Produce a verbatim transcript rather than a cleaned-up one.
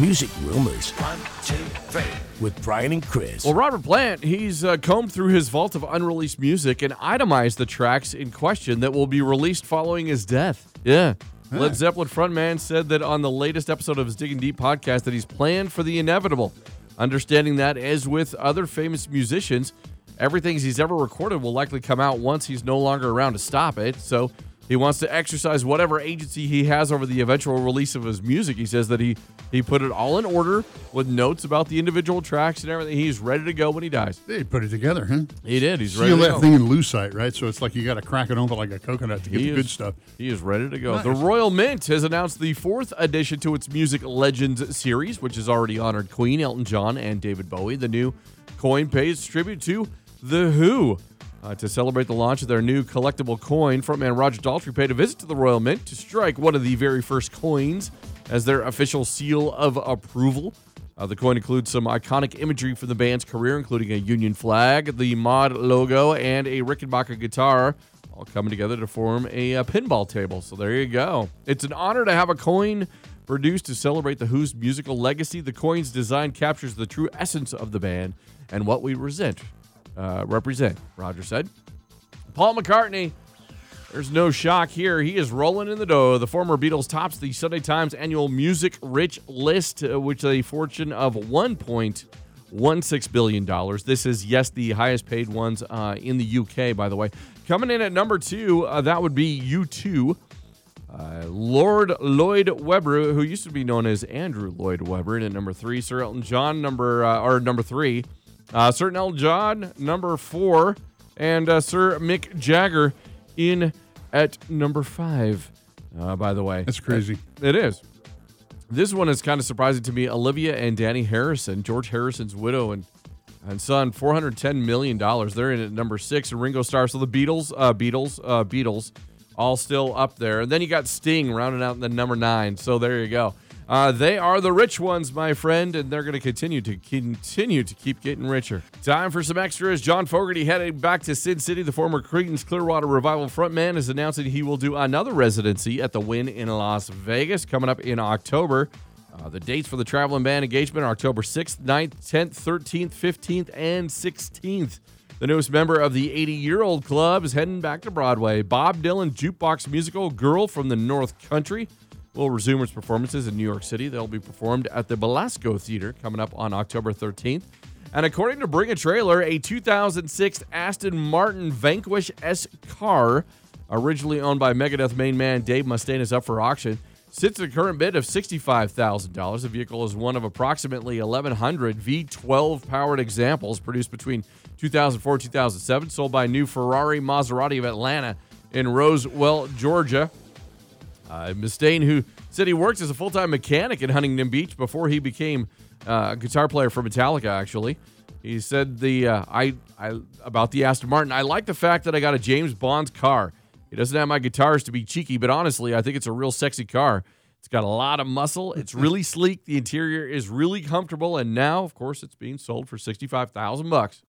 Music Rumors. One, two, three. With Brian and Chris. Well, Robert Plant, he's uh, combed through his vault of unreleased music and itemized the tracks in question that will be released following his death. Yeah. Huh. Led Zeppelin frontman said that on the latest episode of his Digging Deep podcast that he's planned for the inevitable. Understanding that, as with other famous musicians, everything he's ever recorded will likely come out once he's no longer around to stop it. So he wants to exercise whatever agency he has over the eventual release of his music. He says that he, he put it all in order with notes about the individual tracks and everything. He's ready to go when he dies. He put it together, huh? He did. He's ready to go. You let that thing in lucite, right? So it's like you got to crack it open like a coconut to get the good stuff. He is ready to go. Nice. The Royal Mint has announced the fourth edition to its Music Legends series, which has already honored Queen, Elton John, and David Bowie. The new coin pays tribute to The Who. Uh, to celebrate the launch of their new collectible coin, frontman Roger Daltrey paid a visit to the Royal Mint to strike one of the very first coins as their official seal of approval. Uh, the coin includes some iconic imagery from the band's career, including a Union flag, the mod logo, and a Rickenbacker guitar, all coming together to form a, a pinball table. So there you go. It's an honor to have a coin produced to celebrate The Who's musical legacy. The coin's design captures the true essence of the band and what we resent. Uh, represent, Roger said. Paul McCartney, there's no shock here. He is rolling in the dough. The former Beatles tops the Sunday Times annual Music Rich List, which is a fortune of one point one six billion dollars. This is, yes, the highest paid ones uh, in the U K, by the way. Coming in at number two, uh, that would be U two. Uh, Lord Lloyd Webber, who used to be known as Andrew Lloyd Webber, and at number three, Sir Elton John, number uh, or number three. Uh, Sir Elton John, number four, and uh, Sir Mick Jagger in at number five, uh, by the way. That's crazy. It, it is. This one is kind of surprising to me. Olivia and Danny Harrison, George Harrison's widow and, and son, four hundred ten million dollars. They're in at number six, and Ringo Starr. So the Beatles, uh, Beatles, uh, Beatles, all still up there. And then you got Sting rounding out the number nine. So there you go. Uh, they are the rich ones, my friend, and they're going to continue to continue to keep getting richer. Time for some extras. John Fogerty headed back to Sin City. The former Creedence Clearwater Revival frontman is announcing he will do another residency at the Wynn in Las Vegas coming up in October. Uh, the dates for the traveling band engagement are October sixth, ninth, tenth, thirteenth, fifteenth, and sixteenth. The newest member of the eighty-year-old club is heading back to Broadway. Bob Dylan jukebox musical Girl from the North Country will resume its performances in New York City. They'll be performed at the Belasco Theater coming up on October thirteenth. And according to Bring a Trailer, a two thousand six Aston Martin Vanquish S car, originally owned by Megadeth main man Dave Mustaine, is up for auction. Sits at a current bid of sixty-five thousand dollars. The vehicle is one of approximately eleven hundred V twelve-powered examples produced between two thousand four and two thousand seven, sold by new Ferrari Maserati of Atlanta in Roswell, Georgia. Uh, Mustaine, who said he worked as a full-time mechanic in Huntington Beach before he became uh, a guitar player for Metallica, actually. He said the uh, I I about the Aston Martin, I like the fact that I got a James Bond's car. It doesn't have my guitars to be cheeky, but honestly, I think it's a real sexy car. It's got a lot of muscle. It's really sleek. The interior is really comfortable. And now, of course, it's being sold for sixty-five thousand bucks.